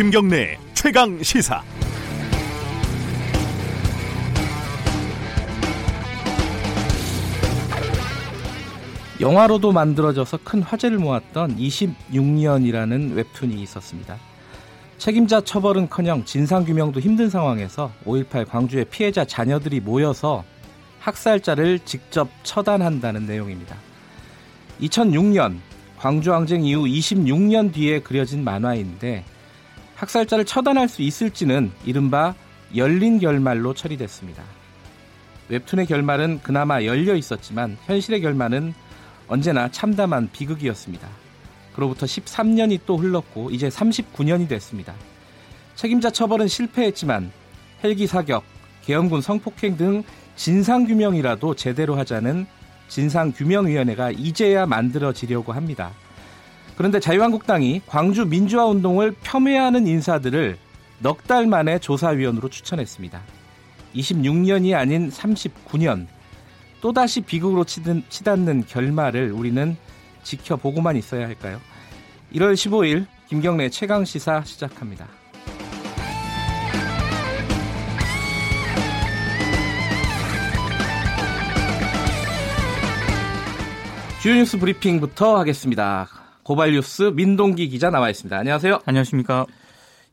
김경래 최강 시사. 영화로도 만들어져서 큰 화제를 모았던 26년이라는 웹툰이 있었습니다. 책임자 처벌은커녕 진상규명도 힘든 상황에서 5.18 광주의 피해자 자녀들이 모여서 학살자를 직접 처단한다는 내용입니다. 2006년 광주항쟁 이후 26년 뒤에 그려진 만화인데 학살자를 처단할 수 있을지는 이른바 열린 결말로 처리됐습니다. 웹툰의 결말은 그나마 열려 있었지만 현실의 결말은 언제나 참담한 비극이었습니다. 그로부터 13년이 또 흘렀고 이제 39년이 됐습니다. 책임자 처벌은 실패했지만 헬기 사격, 계엄군 성폭행 등 진상규명이라도 제대로 하자는 진상규명위원회가 이제야 만들어지려고 합니다. 그런데 자유한국당이 광주 민주화운동을 폄훼하는 인사들을 넉 달 만에 조사위원으로 추천했습니다. 26년이 아닌 39년, 또다시 비극으로 치닫는 결말을 우리는 지켜보고만 있어야 할까요? 1월 15일 김경래 최강시사 시작합니다. 주요 뉴스 브리핑부터 하겠습니다. 고발뉴스 민동기 기자 나와 있습니다. 안녕하세요. 안녕하십니까.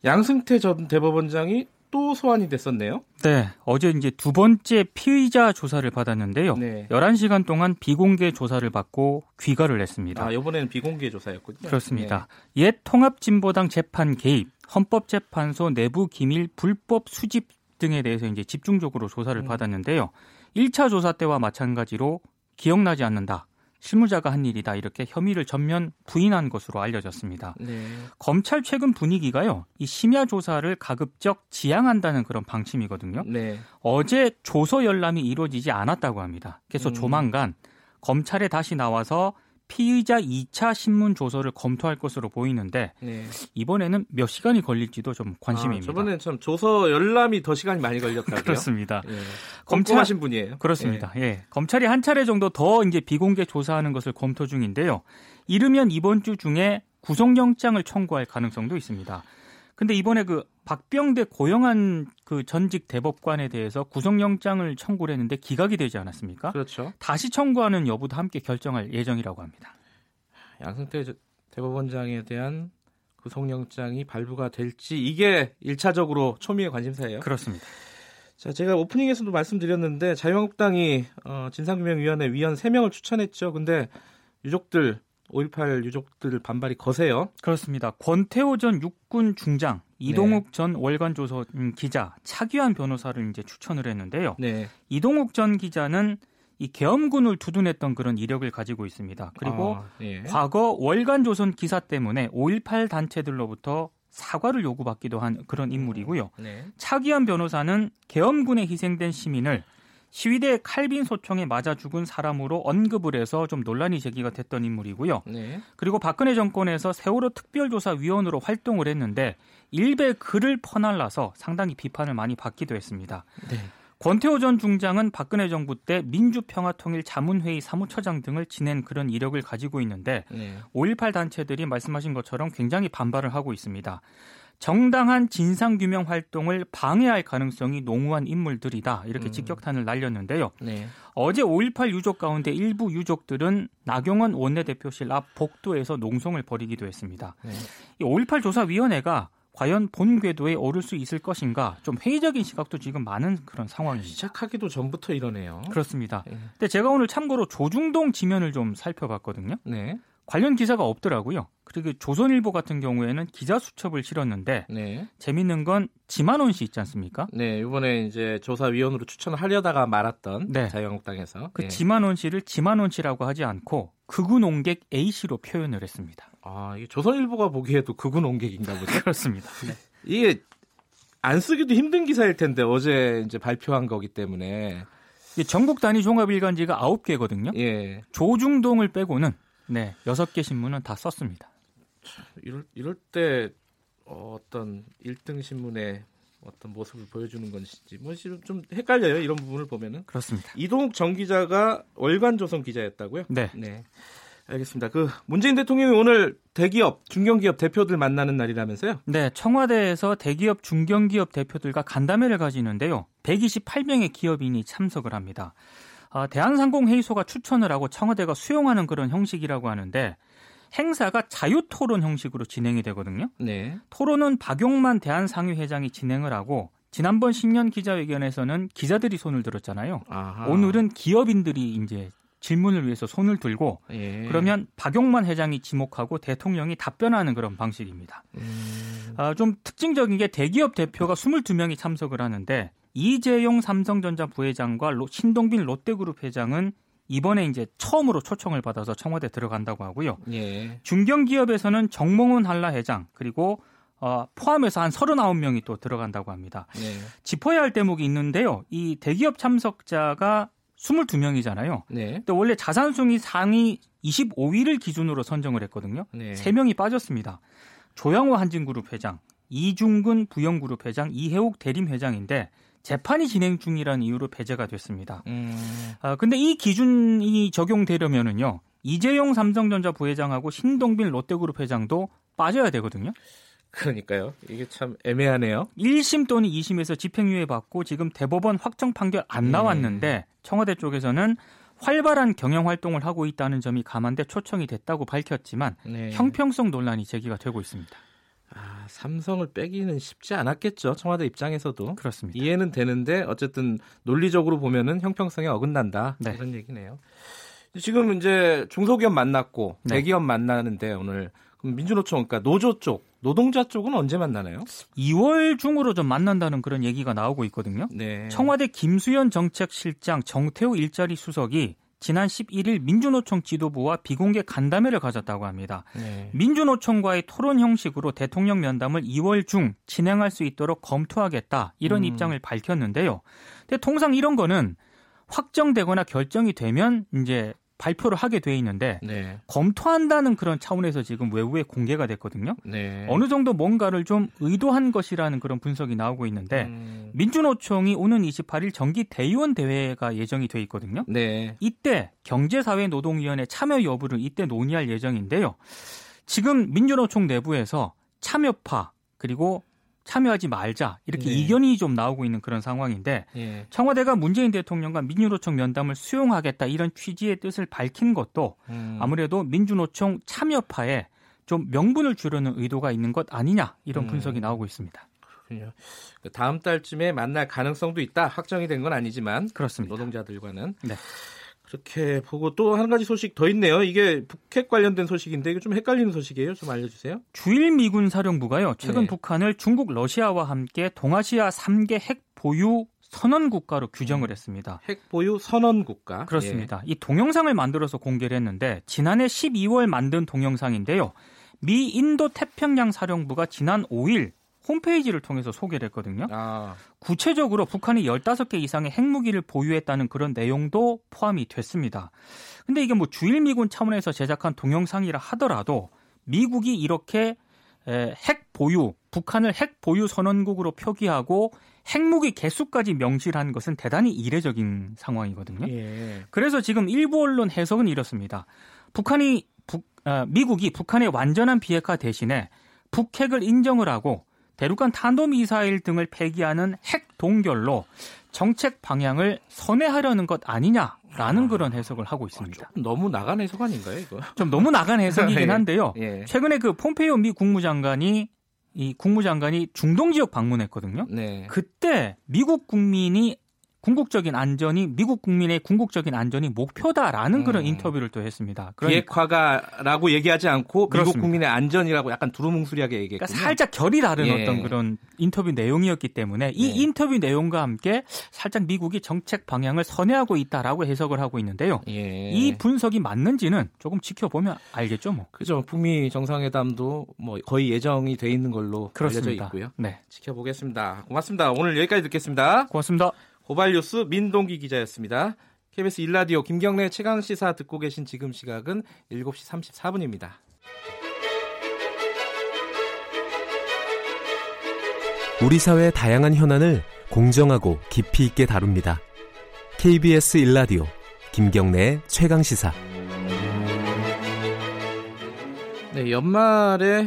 양승태 전 대법원장이 또 소환이 됐었네요. 네, 어제 이제 두 번째 피의자 조사를 받았는데요. 네. 11시간 동안 비공개 조사를 받고 귀가를 했습니다. 아, 이번에는 비공개 조사였군요. 그렇습니다. 네. 옛 통합진보당 재판 개입, 헌법재판소 내부 기밀 불법 수집 등에 대해서 이제 집중적으로 조사를 받았는데요. 1차 조사 때와 마찬가지로 기억나지 않는다. 실무자가 한 일이다 이렇게 혐의를 전면 부인한 것으로 알려졌습니다. 네. 검찰 최근 분위기가요, 이 심야 조사를 가급적 지양한다는 그런 방침이거든요. 네. 어제 조서 열람이 이루어지지 않았다고 합니다. 그래서 조만간 검찰에 다시 나와서 피의자 2차 신문 조서를 검토할 것으로 보이는데 네. 이번에는 몇 시간이 걸릴지도 좀 관심입니다. 저번에 참 조서 열람이 더 시간이 많이 걸렸다고요? 그렇습니다. 예. 검찰하신 분이에요? 그렇습니다. 예. 예. 검찰이 한 차례 정도 더 이제 비공개 조사하는 것을 검토 중인데요. 이르면 이번 주 중에 구속영장을 청구할 가능성도 있습니다. 근데 이번에 그 박병대 고영한 그 전직 대법관에 대해서 구속영장을 청구를 했는데 기각이 되지 않았습니까? 그렇죠. 다시 청구하는 여부도 함께 결정할 예정이라고 합니다. 양승태 대법원장에 대한 구속영장이 발부가 될지 이게 1차적으로 초미의 관심사예요. 그렇습니다. 자, 제가 오프닝에서도 말씀드렸는데 자유한국당이 진상규명위원회 위원 3명을 추천했죠. 근데 유족들 5.18 유족들 반발이 거세요. 그렇습니다. 권태호 전 육군 중장, 이동욱 네. 전 월간조선 기자, 차기환 변호사를 이제 추천을 했는데요. 네. 이동욱 전 기자는 이 계엄군을 두둔했던 그런 이력을 가지고 있습니다. 그리고 네. 과거 월간조선 기사 때문에 5.18 단체들로부터 사과를 요구받기도 한 그런 인물이고요. 네. 차기환 변호사는 계엄군에 희생된 시민을 시위대 칼빈 소총에 맞아 죽은 사람으로 언급을 해서 좀 논란이 제기가 됐던 인물이고요. 네. 그리고 박근혜 정권에서 세월호 특별조사위원으로 활동을 했는데 일베 글을 퍼날라서 상당히 비판을 많이 받기도 했습니다. 네. 권태호 전 중장은 박근혜 정부 때 민주평화통일자문회의 사무처장 등을 지낸 그런 이력을 가지고 있는데 네. 5.18 단체들이 말씀하신 것처럼 굉장히 반발을 하고 있습니다. 정당한 진상규명 활동을 방해할 가능성이 농후한 인물들이다 이렇게 직격탄을 날렸는데요. 네. 어제 5.18 유족 가운데 일부 유족들은 나경원 원내대표실 앞 복도에서 농성을 벌이기도 했습니다. 네. 5.18 조사위원회가 과연 본 궤도에 오를 수 있을 것인가 좀 회의적인 시각도 지금 많은 그런 상황입니다. 시작하기도 전부터 이러네요. 그렇습니다. 네. 근데 제가 오늘 참고로 조중동 지면을 좀 살펴봤거든요. 네. 관련 기사가 없더라고요. 그리고 조선일보 같은 경우에는 기자 수첩을 실었는데 네. 재밌는 건 지만원 씨 있지 않습니까? 네, 이번에 이제 조사위원으로 추천하려다가 말았던 네. 자유한국당에서 그 네. 지만원 씨를 지만원 씨라고 하지 않고 극우농객 A 씨로 표현을 했습니다. 아, 이게 조선일보가 보기에도 극우농객인가 보죠? 그렇습니다. 네. 이게 안 쓰기도 힘든 기사일 텐데 어제 이제 발표한 거기 때문에 전국 단위 종합 일간지가 9개거든요. 예. 조중동을 빼고는. 네, 6개 신문은 다 썼습니다. 이럴 때 어떤 1등 신문의 어떤 모습을 보여주는 건지 뭐 좀 헷갈려요. 이런 부분을 보면은. 그렇습니다. 이동욱 전 기자가 월간조선 기자였다고요? 네. 네. 알겠습니다. 그 문재인 대통령이 오늘 대기업, 중견기업 대표들 만나는 날이라면서요? 네, 청와대에서 대기업, 중견기업 대표들과 간담회를 가지는데요. 128명의 기업인이 참석을 합니다. 대한상공회의소가 추천을 하고 청와대가 수용하는 그런 형식이라고 하는데 행사가 자유토론 형식으로 진행이 되거든요. 네. 토론은 박용만 대한상위회장이 진행을 하고 지난번 신년 기자회견에서는 기자들이 손을 들었잖아요. 아하. 오늘은 기업인들이 이제 질문을 위해서 손을 들고 예. 그러면 박용만 회장이 지목하고 대통령이 답변하는 그런 방식입니다. 좀 특징적인 게 대기업 대표가 22명이 참석을 하는데 이재용 삼성전자 부회장과 신동빈 롯데그룹 회장은 이번에 이제 처음으로 초청을 받아서 청와대 들어간다고 하고요. 예. 중견기업에서는 정몽훈 한라 회장 그리고 포함해서 한 39명이 또 들어간다고 합니다. 예. 짚어야 할 대목이 있는데요. 이 대기업 참석자가 22명이잖아요. 네. 근데 원래 자산순위 상위 25위를 기준으로 선정을 했거든요. 네. 3명이 빠졌습니다. 조양호 한진그룹 회장, 이중근 부영그룹 회장, 이해욱 대림 회장인데 재판이 진행 중이라는 이유로 배제가 됐습니다. 근데 이 기준이 적용되려면은요. 이재용 삼성전자 부회장하고 신동빈 롯데그룹 회장도 빠져야 되거든요. 그러니까요. 이게 참 애매하네요. 1심 또는 2심에서 집행유예 받고 지금 대법원 확정 판결 안 나왔는데 청와대 쪽에서는 활발한 경영활동을 하고 있다는 점이 감안돼 초청이 됐다고 밝혔지만 네. 형평성 논란이 제기가 되고 있습니다. 아, 삼성을 빼기는 쉽지 않았겠죠. 청와대 입장에서도. 그렇습니다. 이해는 되는데 어쨌든 논리적으로 보면은 형평성에 어긋난다. 네. 그런 얘기네요. 지금 이제 중소기업 만났고 네. 대기업 만나는데 오늘 그럼 민주노총 그러니까 노조 쪽 노동자 쪽은 언제 만나나요? 2월 중으로 좀 만난다는 그런 얘기가 나오고 있거든요. 네. 청와대 김수현 정책실장 정태호 일자리 수석이 지난 11일 민주노총 지도부와 비공개 간담회를 가졌다고 합니다. 네. 민주노총과의 토론 형식으로 대통령 면담을 2월 중 진행할 수 있도록 검토하겠다 이런 입장을 밝혔는데요. 근데 통상 이런 거는 확정되거나 결정이 되면 이제 발표를 하게 돼 있는데 네. 검토한다는 그런 차원에서 지금 외부에 공개가 됐거든요. 네. 어느 정도 뭔가를 좀 의도한 것이라는 그런 분석이 나오고 있는데 민주노총이 오는 28일 정기 대의원 대회가 예정이 돼 있거든요. 네. 이때 경제사회노동위원회 참여 여부를 이때 논의할 예정인데요. 지금 민주노총 내부에서 참여파 그리고 참여하지 말자 이렇게 네. 이견이 좀 나오고 있는 그런 상황인데 네. 청와대가 문재인 대통령과 민주노총 면담을 수용하겠다 이런 취지의 뜻을 밝힌 것도 아무래도 민주노총 참여파에 좀 명분을 주려는 의도가 있는 것 아니냐 이런 분석이 나오고 있습니다. 그렇군요. 다음 달쯤에 만날 가능성도 있다. 확정이 된 건 아니지만 그렇습니다. 노동자들과는. 네. 그렇게 보고 또 한 가지 소식 더 있네요. 이게 북핵 관련된 소식인데 이거 좀 헷갈리는 소식이에요. 좀 알려주세요. 주일미군사령부가요. 최근 네. 북한을 중국, 러시아와 함께 동아시아 3개 핵 보유 선언국가로 규정을 했습니다. 핵 보유 선언국가. 그렇습니다. 예. 이 동영상을 만들어서 공개를 했는데 지난해 12월 만든 동영상인데요. 미 인도태평양사령부가 지난 5일 홈페이지를 통해서 소개를 했거든요. 아. 구체적으로 북한이 15개 이상의 핵무기를 보유했다는 그런 내용도 포함이 됐습니다. 근데 이게 뭐 주일미군 차원에서 제작한 동영상이라 하더라도 미국이 이렇게 핵 보유, 북한을 핵 보유 선언국으로 표기하고 핵무기 개수까지 명시를 한 것은 대단히 이례적인 상황이거든요. 예. 그래서 지금 일부 언론 해석은 이렇습니다. 미국이 북한의 완전한 비핵화 대신에 북핵을 인정을 하고 대륙간 탄도미사일 등을 폐기하는 핵 동결로 정책 방향을 선회하려는 것 아니냐라는 그런 해석을 하고 있습니다. 좀 너무 나간 해석 아닌가요, 이거? 좀 너무 나간 해석이긴 한데요. 예. 최근에 그 폼페이오 미 국무장관이 중동 지역 방문했거든요. 네. 그때 미국 국민의 궁극적인 안전이 목표다라는 그런 인터뷰를 또 했습니다. 그러니까 비핵화가라고 얘기하지 않고 그렇습니다. 미국 국민의 안전이라고 약간 두루뭉술하게 얘기했거든요. 그러니까 살짝 결이 다른 예. 어떤 그런 인터뷰 내용이었기 때문에 이 인터뷰 내용과 함께 살짝 미국이 정책 방향을 선회하고 있다라고 해석을 하고 있는데요. 예. 이 분석이 맞는지는 조금 지켜보면 알겠죠, 뭐. 그죠. 북미 정상회담도 뭐 거의 예정이 돼 있는 걸로 알려져 있고요. 네, 지켜보겠습니다. 고맙습니다. 오늘 여기까지 듣겠습니다. 고맙습니다. 고발뉴스 민동기 기자였습니다. KBS 1라디오 김경래 최강시사 듣고 계신 지금 시각은 7시 34분입니다. 우리 사회의 다양한 현안을 공정하고 깊이 있게 다룹니다. KBS 1라디오 김경래 최강시사 네, 연말에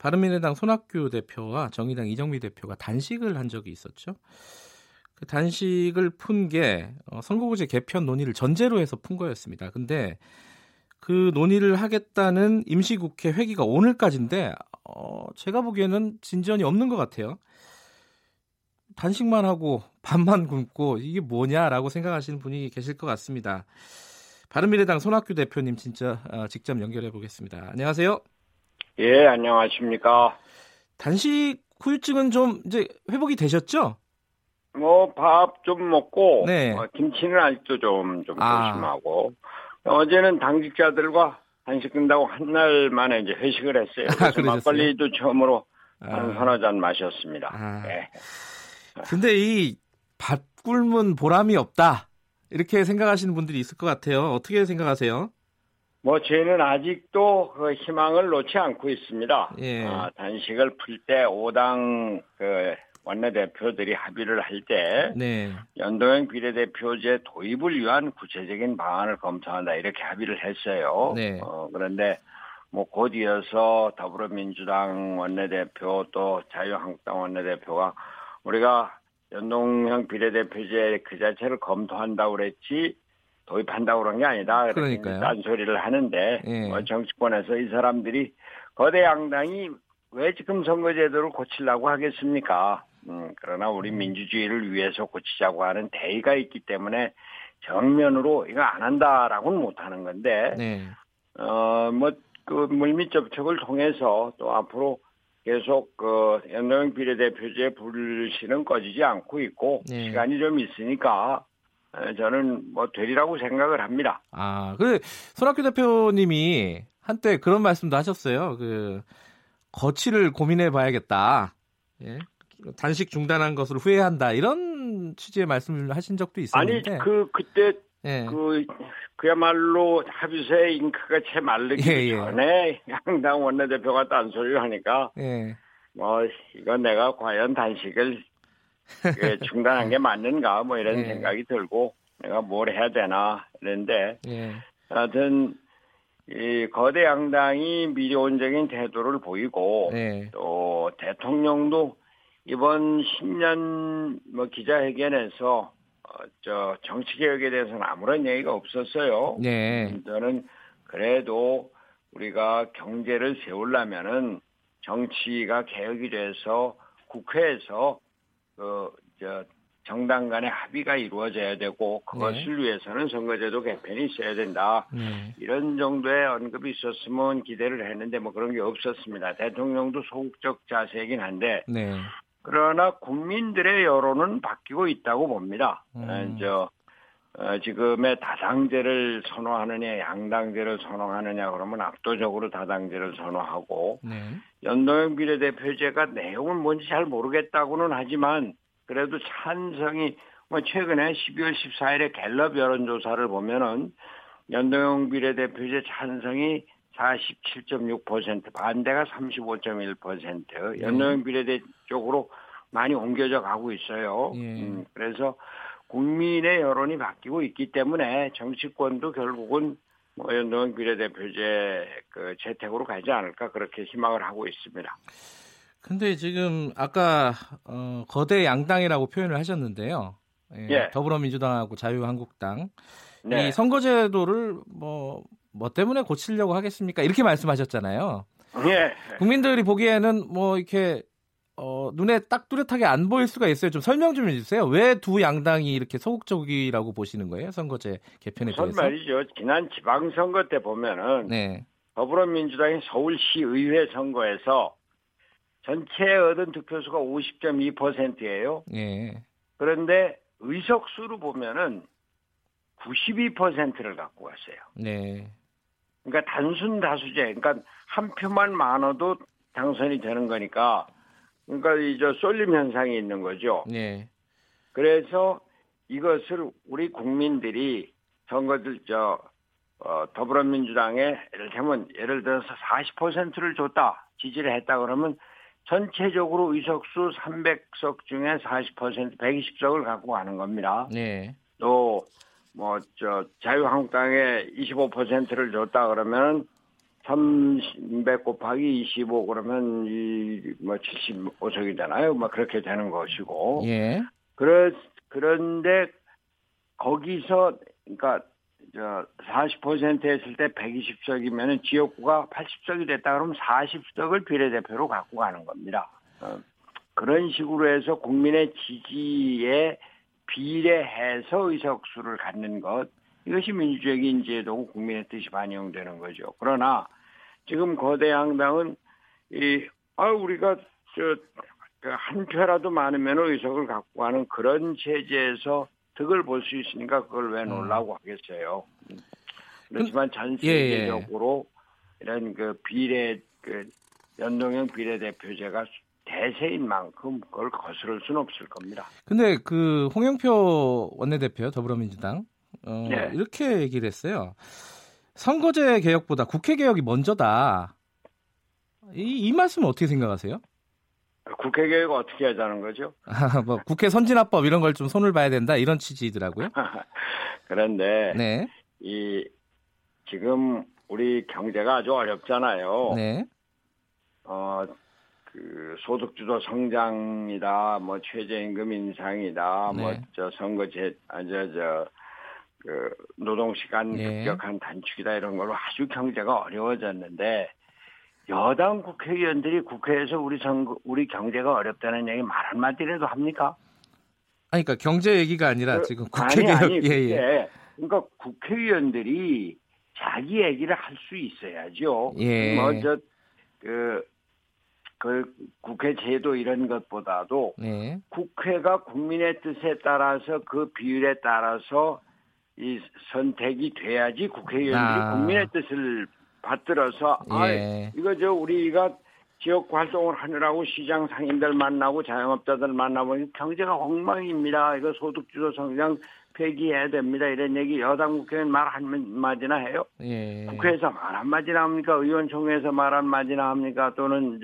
바른미래당 손학규 대표와 정의당 이정미 대표가 단식을 한 적이 있었죠. 그 단식을 푼 게 선거구제 개편 논의를 전제로 해서 푼 거였습니다. 근데 그 논의를 하겠다는 임시국회 회기가 오늘까지인데 제가 보기에는 진전이 없는 것 같아요. 단식만 하고 밥만 굶고 이게 뭐냐라고 생각하시는 분이 계실 것 같습니다. 바른미래당 손학규 대표님 진짜 직접 연결해 보겠습니다. 안녕하세요. 예, 안녕하십니까. 단식 후유증은 좀 이제 회복이 되셨죠? 뭐 밥 좀 먹고 네. 김치는 아직도 좀 조심하고 어제는 당직자들과 단식 끝나고 한 날 만에 이제 회식을 했어요. 그래서 막걸리도 처음으로 한 서너 잔 마셨습니다. 네. 근데 이 밥 굶은 보람이 없다 이렇게 생각하시는 분들이 있을 것 같아요. 어떻게 생각하세요? 뭐 저희는 아직도 그 희망을 놓지 않고 있습니다. 예. 단식을 풀 때 5당 그 원내대표들이 합의를 할 때 네. 연동형 비례대표제 도입을 위한 구체적인 방안을 검토한다 이렇게 합의를 했어요. 네. 그런데 뭐 곧 이어서 더불어민주당 원내대표 또 자유한국당 원내대표가 우리가 연동형 비례대표제 그 자체를 검토한다고 그랬지 도입한다고 그런 게 아니다. 그러니까요. 딴소리를 하는데 예. 정치권에서 이 사람들이 거대 양당이 왜 지금 선거제도를 고치려고 하겠습니까? 그러나 우리 민주주의를 위해서 고치자고 하는 대의가 있기 때문에 정면으로 이거 안 한다라고는 못하는 건데 네. 뭐 그 물밑 접촉을 통해서 또 앞으로 계속 그 연동형 비례대표제 불씨는 꺼지지 않고 있고 네. 시간이 좀 있으니까 저는 뭐 되리라고 생각을 합니다. 아, 그 손학규 대표님이 한때 그런 말씀도 하셨어요. 그 거취를 고민해봐야겠다. 예. 단식 중단한 것을 후회한다. 이런 취지의 말씀을 하신 적도 있었는데. 아니, 그때 예. 그야말로 합의서에 잉크가 채 마르기 예, 예. 전에 양당 원내대표가 딴소리를 하니까 예. 뭐 이건 내가 과연 단식을 중단한 게 맞는가 뭐 이런 예. 생각이 들고 내가 뭘 해야 되나 이랬는데 예. 하여튼 이 거대 양당이 미온적인 태도를 보이고 네. 또 대통령도 이번 10년 뭐 기자회견에서 저 정치개혁에 대해서는 아무런 얘기가 없었어요. 네. 저는 그래도 우리가 경제를 세우려면은 정치가 개혁이 돼서 국회에서 정당 간의 합의가 이루어져야 되고 그것을 네. 위해서는 선거제도 개편이 있어야 된다. 네. 이런 정도의 언급이 있었으면 기대를 했는데 뭐 그런 게 없었습니다. 대통령도 소극적 자세이긴 한데 네. 그러나 국민들의 여론은 바뀌고 있다고 봅니다. 지금의 다당제를 선호하느냐 양당제를 선호하느냐 그러면 압도적으로 다당제를 선호하고 네. 연동형 비례대표제가 내용은 뭔지 잘 모르겠다고는 하지만 그래도 찬성이 뭐 최근에 12월 14일에 갤럽 여론조사를 보면은 연동형 비례대표제 찬성이 47.6% 반대가 35.1% 연동형 비례대 쪽으로 많이 옮겨져 가고 있어요. 그래서 국민의 여론이 바뀌고 있기 때문에 정치권도 결국은 뭐 연동형 비례대표제 그 채택으로 가지 않을까 그렇게 희망을 하고 있습니다. 근데 지금 아까 거대 양당이라고 표현을 하셨는데요. 예, 예. 더불어민주당하고 자유한국당 네. 이 선거제도를 뭐 때문에 고치려고 하겠습니까? 이렇게 말씀하셨잖아요. 예. 국민들이 보기에는 뭐 이렇게 눈에 딱 뚜렷하게 안 보일 수가 있어요. 좀 설명 좀 해주세요. 왜 두 양당이 이렇게 소극적이라고 보시는 거예요? 선거제 개편에 대해서. 무슨 말이죠? 지난 지방선거 때 보면은 네. 더불어민주당이 서울시의회 선거에서 전체에 얻은 득표수가 50.2%예요. 예. 그런데 의석수로 보면은 92%를 갖고 왔어요. 네. 그러니까 단순 다수제, 그러니까 한 표만 많아도 당선이 되는 거니까, 그러니까 이제 쏠림 현상이 있는 거죠. 네. 그래서 이것을 우리 국민들이 선거들 더불어민주당에 예를 들어서 40%를 줬다 지지를 했다 그러면. 전체적으로 의석수 300석 중에 40%, 120석을 갖고 가는 겁니다. 네. 또, 자유한국당에 25%를 줬다 그러면 300 곱하기 25 그러면 이 뭐 75석이잖아요. 막 그렇게 되는 것이고. 예. 그런데 거기서 그러니까 40% 했을 때 120석이면은 지역구가 80석이 됐다 그러면 40석을 비례대표로 갖고 가는 겁니다. 그런 식으로 해서 국민의 지지에 비례해서 의석수를 갖는 것, 이것이 민주적인 제도고 국민의 뜻이 반영되는 거죠. 그러나 지금 거대 양당은 우리가 한 표라도 많으면 의석을 갖고 가는 그런 체제에서 득을 볼 수 있으니까 그걸 왜 놀라고 하겠어요. 그렇지만 전 세계적으로 이런 그 비례 그 연동형 비례대표제가 대세인 만큼 그걸 거스를 수는 없을 겁니다. 근데 그 홍영표 원내대표 더불어민주당 네. 이렇게 얘기를 했어요. 선거제 개혁보다 국회 개혁이 먼저다. 이 말씀 어떻게 생각하세요? 국회 개혁 어떻게 하자는 거죠? 뭐 국회 선진화법 이런 걸 좀 손을 봐야 된다 이런 취지더라고요. 그런데 네. 지금 우리 경제가 아주 어렵잖아요. 네. 그 소득주도 성장이다, 뭐 최저임금 인상이다, 네. 뭐 저 선거제 그 노동시간 급격한 네. 단축이다 이런 걸로 아주 경제가 어려워졌는데. 여당 국회의원들이 국회에서 우리 경제가 어렵다는 얘기 말 한마디라도 합니까? 아니, 그러니까 경제 얘기가 아니라 지금 국회의원. 그러니까 국회의원들이 자기 얘기를 할 수 있어야죠. 예. 먼저 그 국회 제도 이런 것보다도 예. 국회가 국민의 뜻에 따라서 그 비율에 따라서 이 선택이 돼야지 국회의원들이 국민의 뜻을 받들어서 예. 이거 우리가 지역구 활동을 하느라고 시장 상인들 만나고 자영업자들 만나보니 경제가 엉망입니다. 이거 소득주도 성장 폐기해야 됩니다. 이런 얘기 여당 국회의원 말 한마디나 해요? 예. 국회에서 말 한마디나 합니까? 의원총회에서 말 한마디나 합니까? 또는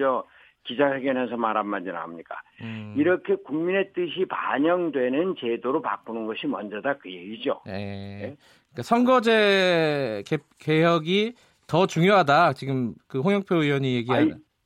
기자회견에서 말 한마디나 합니까? 이렇게 국민의 뜻이 반영되는 제도로 바꾸는 것이 먼저다 그 얘기죠. 예. 예? 그러니까 선거제 개혁이 더 중요하다. 지금 그 홍영표 의원이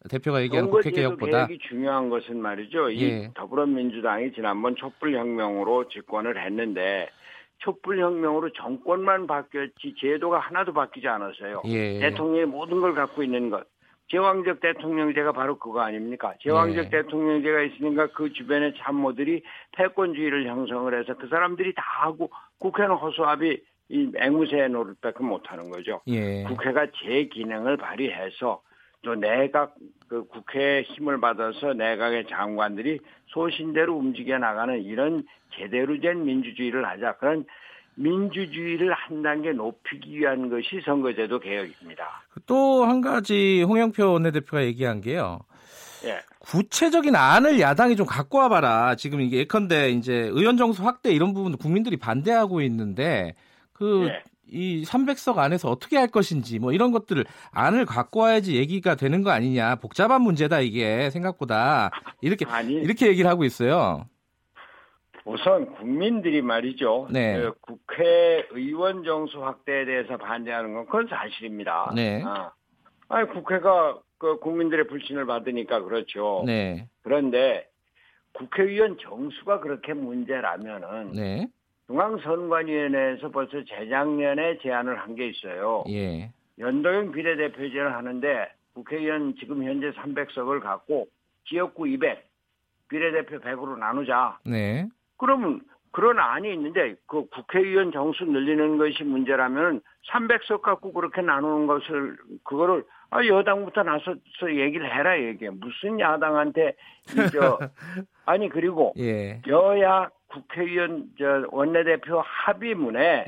대표가 얘기하는 국회 개혁보다. 개혁이 중요한 것은 말이죠. 이 더불어민주당이 지난번 촛불혁명으로 집권을 했는데 촛불혁명으로 정권만 바뀌었지 제도가 하나도 바뀌지 않았어요. 예. 대통령이 모든 걸 갖고 있는 것. 제왕적 대통령제가 바로 그거 아닙니까? 제왕적 대통령제가 있으니까 그 주변의 참모들이 패권주의를 형성을 해서 그 사람들이 다 하고 국회는 허수아비. 이 앵무새 노릇밖에 못하는 거죠. 예. 국회가 제 기능을 발휘해서 또 내각 그 국회에 힘을 받아서 내각의 장관들이 소신대로 움직여 나가는 이런 제대로 된 민주주의를 하자. 그런 민주주의를 한 단계 높이기 위한 것이 선거제도 개혁입니다. 또 한 가지 홍영표 원내대표가 얘기한 게요. 예. 구체적인 안을 야당이 좀 갖고 와봐라. 지금 이게 예컨대 의원 정수 확대 이런 부분도 국민들이 반대하고 있는데. 이 300석 안에서 어떻게 할 것인지 뭐 이런 것들을 안을 갖고 와야지 얘기가 되는 거 아니냐. 복잡한 문제다 이게 생각보다. 이렇게 얘기를 하고 있어요. 우선 국민들이 말이죠. 네. 그 국회의원 정수 확대에 대해서 반대하는 건 그건 사실입니다. 네. 아니 국회가 그 국민들의 불신을 받으니까 그렇죠. 네. 그런데 국회의원 정수가 그렇게 문제라면은 네. 중앙선관위원회에서 벌써 재작년에 제안을 한 게 있어요. 예. 연동형 비례대표제를 하는데 국회의원 지금 현재 300석을 갖고 지역구 200, 비례대표 100으로 나누자. 네. 그러면 그런 안이 있는데 그 국회의원 정수 늘리는 것이 문제라면 300석 갖고 그렇게 나누는 것을 그거를 여당부터 나서서 얘기를 해라 얘기해. 무슨 야당한테 아니 그리고 여야 국회의원 원내대표 합의문에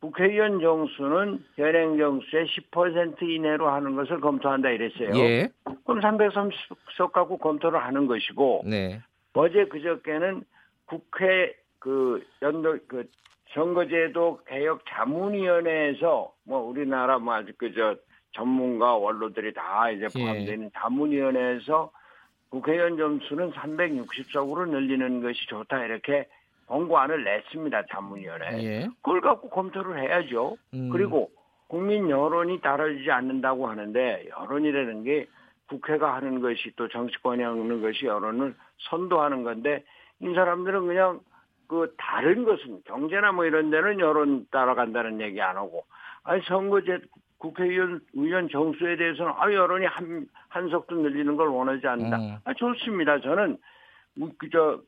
국회의원 정수는 현행 정수의 10% 이내로 하는 것을 검토한다 이랬어요. 예. 그럼 330석 갖고 검토를 하는 것이고 네. 어제 그저께는 국회 그 선거제도 개혁 자문위원회에서 우리나라 아주 전문가 원로들이 다 포함되는 자문위원회에서 국회의원 점수는 360석으로 늘리는 것이 좋다 이렇게 권고안을 냈습니다. 자문위원회. 그걸 갖고 검토를 해야죠. 그리고 국민 여론이 따라주지 않는다고 하는데, 여론이라는 게 국회가 하는 것이 또 정치권이 하는 것이 여론을 선도하는 건데, 이 사람들은 그냥 그 다른 것은 경제나 뭐 이런 데는 여론 따라간다는 얘기 안 하고, 아니 선거제 국회의원 의원 정수에 대해서는 아 여론이 한 석도 늘리는 걸 원하지 않는다. 아 좋습니다. 저는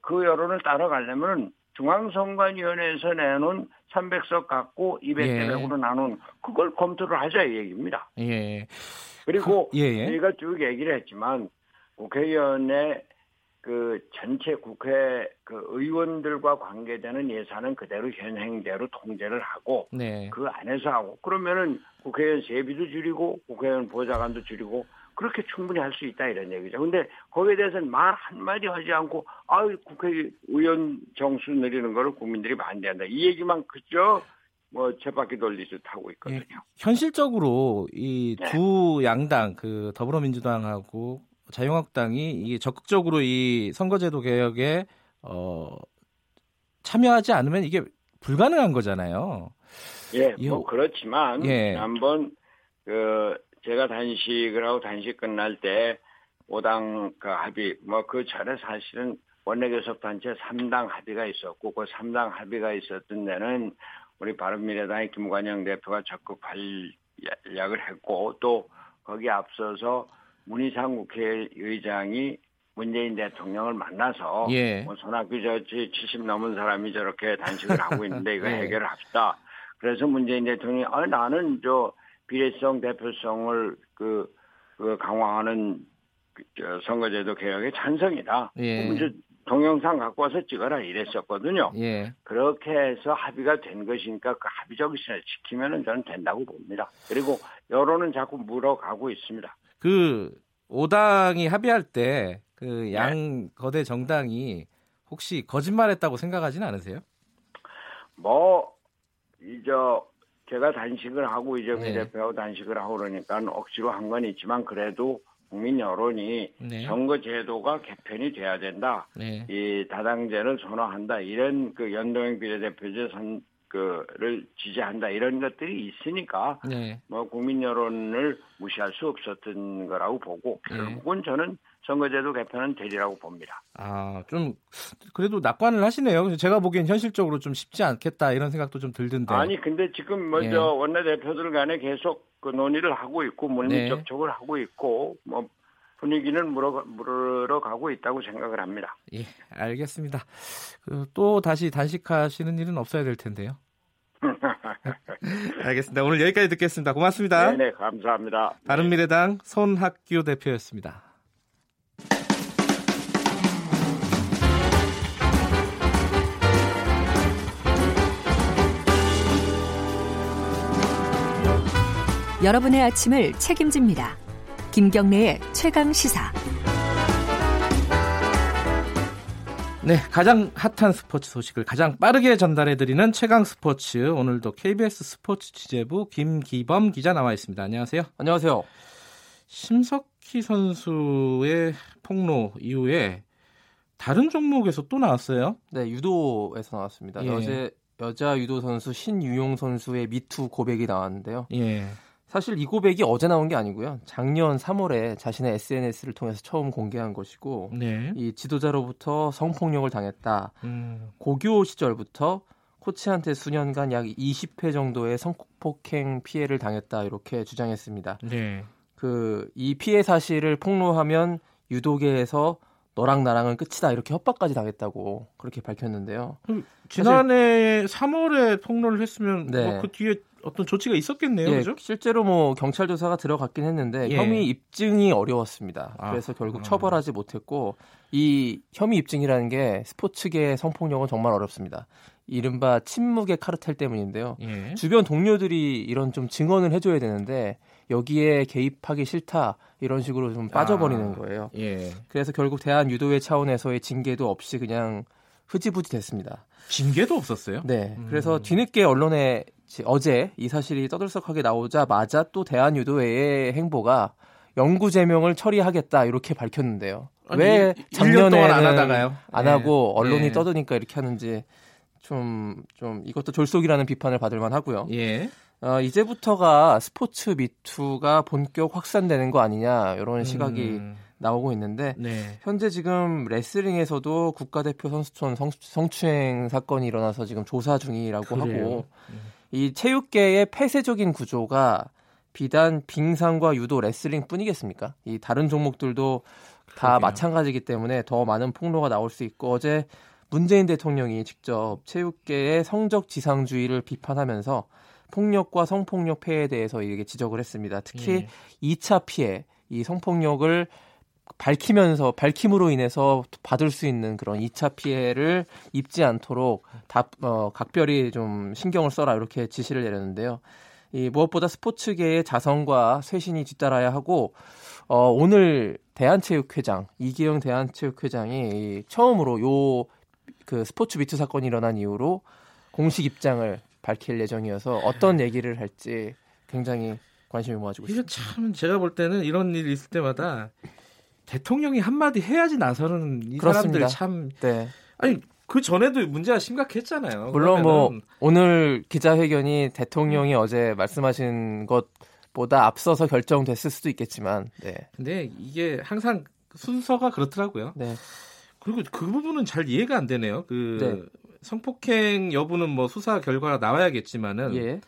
그 여론을 따라가려면은 중앙선관위원회에서 내놓은 300석 갖고 200대 100으로 나눈 그걸 검토를 하자 이 얘기입니다. 예. 그리고 저희가 쭉 얘기를 했지만 국회의원의 그 전체 국회 그 의원들과 관계되는 예산은 그대로 현행대로 통제를 하고 네. 그 안에서 하고 그러면은 국회의원 세비도 줄이고 국회의원 보좌관도 줄이고 그렇게 충분히 할 수 있다 이런 얘기죠. 그런데 거기에 대해서는 말 한마디 하지 않고 아 국회의원 정수 늘리는 거를 국민들이 반대한다. 이 얘기만 그저 뭐 쳇바퀴 돌리듯 하고 있거든요. 네. 현실적으로 이 두 양당 그 더불어민주당하고 자유한국당이 이게 적극적으로 이 선거제도 개혁에 참여하지 않으면 이게 불가능한 거잖아요. 예, 뭐 그렇지만 한번 그 제가 단식을 하고 단식 끝날 때 5당 그 합의, 뭐 그 전에 사실은 원내교섭단체 3당 합의가 있었고 그 3당 합의가 있었던 데는 우리 바른미래당의 김관영 대표가 적극 활약을 했고 또 거기 앞서서 문희상 국회의장이 문재인 대통령을 만나서 뭐 손학규 저지 70 넘은 사람이 저렇게 단식을 하고 있는데 이거 해결을 합시다. 그래서 문재인 대통령이 나는 저 비례성 대표성을 그 강화하는 선거제도 개혁의 찬성이다. 동영상 갖고 와서 찍어라 이랬었거든요. 그렇게 해서 합의가 된 것이니까 그 합의 정신을 지키면은 저는 된다고 봅니다. 그리고 여론은 자꾸 물어가고 있습니다. 그 5당이 합의할 때 그 양 거대 정당이 혹시 거짓말했다고 생각하지는 않으세요? 뭐 이제 제가 단식을 하고 이정미 대표하고 단식을 하고 그러니까 억지로 한 건 있지만 그래도 국민 여론이 선거제도가 개편이 돼야 된다. 이 다당제를 선호한다. 이런 그 연동형 비례대표제 를 지지한다. 이런 것들이 있으니까 뭐 국민 여론을 무시할 수 없었던 거라고 보고 결국은 저는 선거제도 개편은 되리라고 봅니다. 아, 좀 그래도 낙관을 하시네요. 제가 보기엔 현실적으로 좀 쉽지 않겠다 이런 생각도 좀 들던데. 아니, 근데 지금 먼저 원내대표들 간에 계속 그 논의를 하고 있고 물밑 접촉을 하고 있고 뭐 분위기는 물으러 가고 있다고 생각을 합니다. 예, 알겠습니다. 또 다시 단식하시는 일은 없어야 될 텐데요. 알겠습니다. 오늘 여기까지 듣겠습니다. 고맙습니다. 네, 감사합니다. 바른미래당 손학규 대표였습니다. 여러분의 아침을 책임집니다. 김경래의 최강 시사. 네, 가장 핫한 스포츠 소식을 가장 빠르게 전달해드리는 최강 스포츠. 오늘도 KBS 스포츠 취재부 김기범 기자 나와 있습니다. 안녕하세요. 안녕하세요. 심석희 선수의 폭로 이후에 다른 종목에서 또 나왔어요? 네, 유도에서 나왔습니다. 여자 유도 선수 신유용 선수의 미투 고백이 나왔는데요. 사실 이 고백이 어제 나온 게 아니고요. 작년 3월에 자신의 SNS를 통해서 처음 공개한 것이고 이 지도자로부터 성폭력을 당했다. 고교 시절부터 코치한테 수년간 약 20회 정도의 성폭행 피해를 당했다. 이렇게 주장했습니다. 그 이 피해 사실을 폭로하면 유도계에서 너랑 나랑은 끝이다. 이렇게 협박까지 당했다고 그렇게 밝혔는데요. 지난해 3월에 폭로를 했으면 그 뒤에 어떤 조치가 있었겠네요. 그죠? 실제로 뭐 경찰 조사가 들어갔긴 했는데 혐의 입증이 어려웠습니다. 그래서 결국 처벌하지 못했고 이 혐의 입증이라는 게 스포츠계의 성폭력은 정말 어렵습니다. 이른바 침묵의 카르텔 때문인데요. 주변 동료들이 이런 좀 증언을 해줘야 되는데 여기에 개입하기 싫다 이런 식으로 좀 빠져버리는 거예요. 그래서 결국 대한유도회 차원에서의 징계도 없이 그냥 흐지부지 됐습니다. 징계도 없었어요? 네. 그래서 뒤늦게 언론에 어제 이 사실이 떠들썩하게 나오자마자 또 대한유도회의 행보가 연구 제명을 처리하겠다 이렇게 밝혔는데요. 아니, 왜 작년에는 안 하다가요? 안 하고 언론이 떠드니까 이렇게 하는지 좀 이것도 졸속이라는 비판을 받을 만하고요. 이제부터가 스포츠 미투가 본격 확산되는 거 아니냐 이런 시각이 나오고 있는데 네. 현재 지금 레슬링에서도 국가대표 선수촌 성추행 사건이 일어나서 지금 조사 중이라고 그래요. 하고 이 체육계의 폐쇄적인 구조가 비단 빙상과 유도, 레슬링뿐이겠습니까? 이 다른 종목들도 다 그러게요. 마찬가지이기 때문에 더 많은 폭로가 나올 수 있고 어제 문재인 대통령이 직접 체육계의 성적 지상주의를 비판하면서 폭력과 성폭력 피해에 대해서 이렇게 지적을 했습니다. 특히 예. 2차 피해, 이 성폭력을 밝힘으로 인해서 받을 수 있는 그런 2차 피해를 입지 않도록 각별히 좀 신경을 써라 이렇게 지시를 내렸는데요. 이 무엇보다 스포츠계의 자성과 쇄신이 뒤따라야 하고 오늘 대한체육회장 이기용 대한체육회장이 처음으로 그 스포츠 미투 사건이 일어난 이후로 공식 입장을 밝힐 예정이어서 어떤 얘기를 할지 굉장히 관심이 모아지고 있습니다. 참 제가 볼 때는 이런 일이 있을 때마다 대통령이 한마디 해야지 나서는 이 그렇습니다. 사람들 참 네. 아니 그 전에도 문제가 심각했잖아요. 물론 뭐 오늘 기자회견이 대통령이 어제 말씀하신 것보다 앞서서 결정됐을 수도 있겠지만 네. 근데 이게 항상 순서가 그렇더라고요. 네. 그리고 그 부분은 잘 이해가 안 되네요. 그 네. 성폭행 여부는 뭐 수사 결과가 나와야겠지만은 예.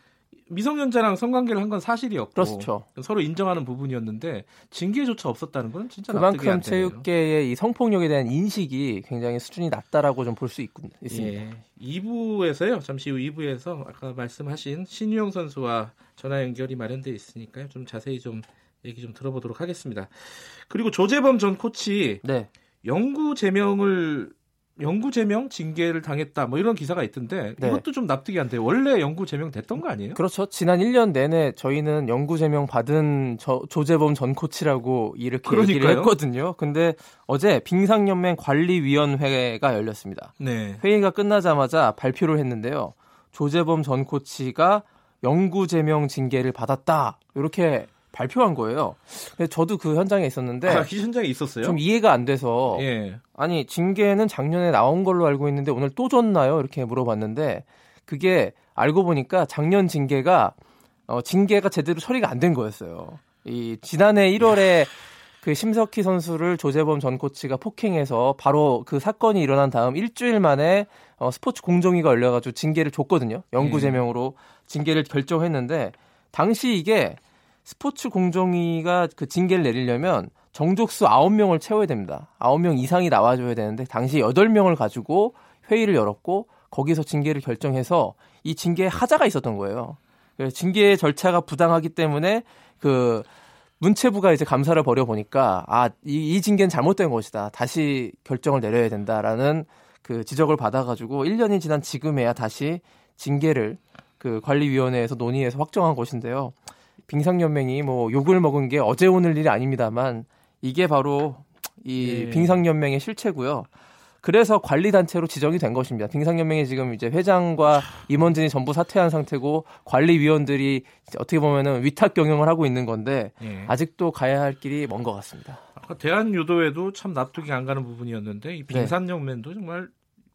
미성년자랑 성관계를 한 건 사실이었고 그렇죠. 서로 인정하는 부분이었는데 징계조차 없었다는 건 진짜 납득이 안 되네요. 그만큼 체육계의 이 성폭력에 대한 인식이 굉장히 수준이 낮다라고 좀 볼 수 있습니다. 예. 2부에서요. 잠시 후 2부에서 아까 말씀하신 신유용 선수와 전화 연결이 마련되어 있으니까요. 좀 자세히 좀 얘기 좀 들어보도록 하겠습니다. 그리고 조재범 전 코치 네. 영구 제명 징계를 당했다. 뭐 이런 기사가 있던데 이것도 네. 좀 납득이 안 돼요. 원래 영구 제명 됐던 거 아니에요? 그렇죠. 지난 1년 내내 저희는 영구 제명 받은 조재범 전 코치라고 이렇게 그러니까요. 얘기를 했거든요. 근데 어제 빙상연맹 관리위원회가 열렸습니다. 네. 회의가 끝나자마자 발표를 했는데요. 조재범 전 코치가 영구 제명 징계를 받았다. 이렇게 발표한 거예요. 근데 저도 그 현장에 있었는데 현장에 있었어요? 좀 이해가 안 돼서 예. 아니 징계는 작년에 나온 걸로 알고 있는데 오늘 또 줬나요? 이렇게 물어봤는데 그게 알고 보니까 작년 징계가 제대로 처리가 안 된 거였어요. 이 지난해 1월에 그 심석희 선수를 조재범 전 코치가 폭행해서 바로 그 사건이 일어난 다음 일주일 만에 스포츠 공정위가 열려가지고 징계를 줬거든요. 영구 제명으로 징계를 결정했는데 당시 이게 스포츠 공정위가 그 징계를 내리려면 정족수 9명을 채워야 됩니다. 9명 이상이 나와줘야 되는데 당시 8명을 가지고 회의를 열었고 거기서 징계를 결정해서 이 징계에 하자가 있었던 거예요. 그래서 징계 절차가 부당하기 때문에 그 문체부가 이제 감사를 벌여보니까 이 징계는 잘못된 것이다. 다시 결정을 내려야 된다라는 그 지적을 받아가지고 1년이 지난 지금에야 다시 징계를 그 관리위원회에서 논의해서 확정한 것인데요. 빙상연맹이 뭐 욕을 먹은 게 어제 오늘 일이 아닙니다만 이게 바로 이 예. 빙상연맹의 실체고요. 그래서 관리단체로 지정이 된 것입니다. 빙상연맹이 지금 이제 회장과 임원진이 전부 사퇴한 상태고 관리위원들이 어떻게 보면은 위탁 경영을 하고 있는 건데 예. 아직도 가야 할 길이 먼 것 같습니다. 아까 대한유도에도 참 납득이 안 가는 부분이었는데 이 빙상연맹도 네. 정말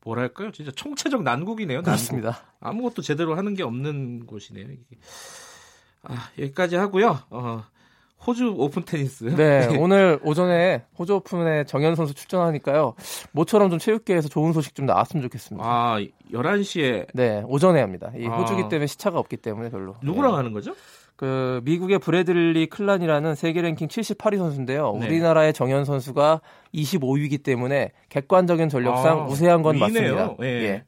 뭐랄까요? 진짜 총체적 난국이네요. 난국. 그렇습니다. 아무것도 제대로 하는 게 없는 곳이네요. 이게. 여기까지 하고요. 호주 오픈 테니스. 네, 오늘 오전에 호주 오픈에 정현 선수 출전하니까요. 모처럼 좀 체육계에서 좋은 소식 좀 나왔으면 좋겠습니다. 11시에. 네, 오전에 합니다. 이 호주기 때문에 시차가 없기 때문에 별로. 누구랑 하는 거죠? 그 미국의 브래들리 클란이라는 세계 랭킹 78위 선수인데요. 네. 우리나라의 정현 선수가 25위이기 때문에 객관적인 전력상 우세한 건 위네요. 맞습니다. 네. 예.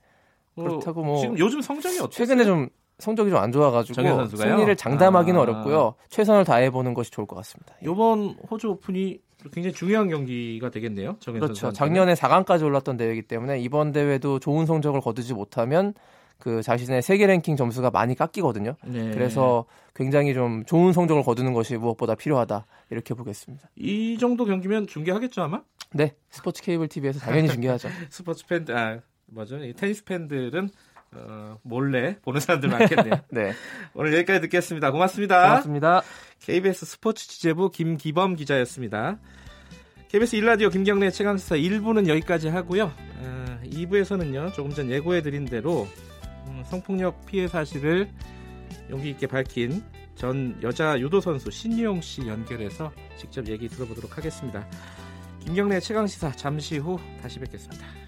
그렇다고 뭐 지금 요즘 성적이 어때요? 최근에 좀 성적이 좀 안 좋아가지고 승리를 장담하기는 어렵고요. 최선을 다해보는 것이 좋을 것 같습니다. 이번 호주 오픈이 굉장히 중요한 경기가 되겠네요. 그렇죠. 작년에 4강까지 올랐던 대회이기 때문에 이번 대회도 좋은 성적을 거두지 못하면 그 자신의 세계 랭킹 점수가 많이 깎이거든요. 네. 그래서 굉장히 좀 좋은 성적을 거두는 것이 무엇보다 필요하다 이렇게 보겠습니다. 이 정도 경기면 중계하겠죠 아마? 네. 스포츠 케이블 TV에서 당연히 중계하죠. 스포츠 팬, 맞아. 테니스 팬들은 몰래 보는 사람들 많겠네요. 네. 오늘 여기까지 듣겠습니다. 고맙습니다. KBS 스포츠 취재부 김기범 기자였습니다. KBS 1라디오 김경래 최강시사 1부는 여기까지 하고요. 2부에서는요 조금 전 예고해드린 대로 성폭력 피해 사실을 용기 있게 밝힌 전 여자 유도 선수 신유용 씨 연결해서 직접 얘기 들어보도록 하겠습니다. 김경래 최강시사 잠시 후 다시 뵙겠습니다.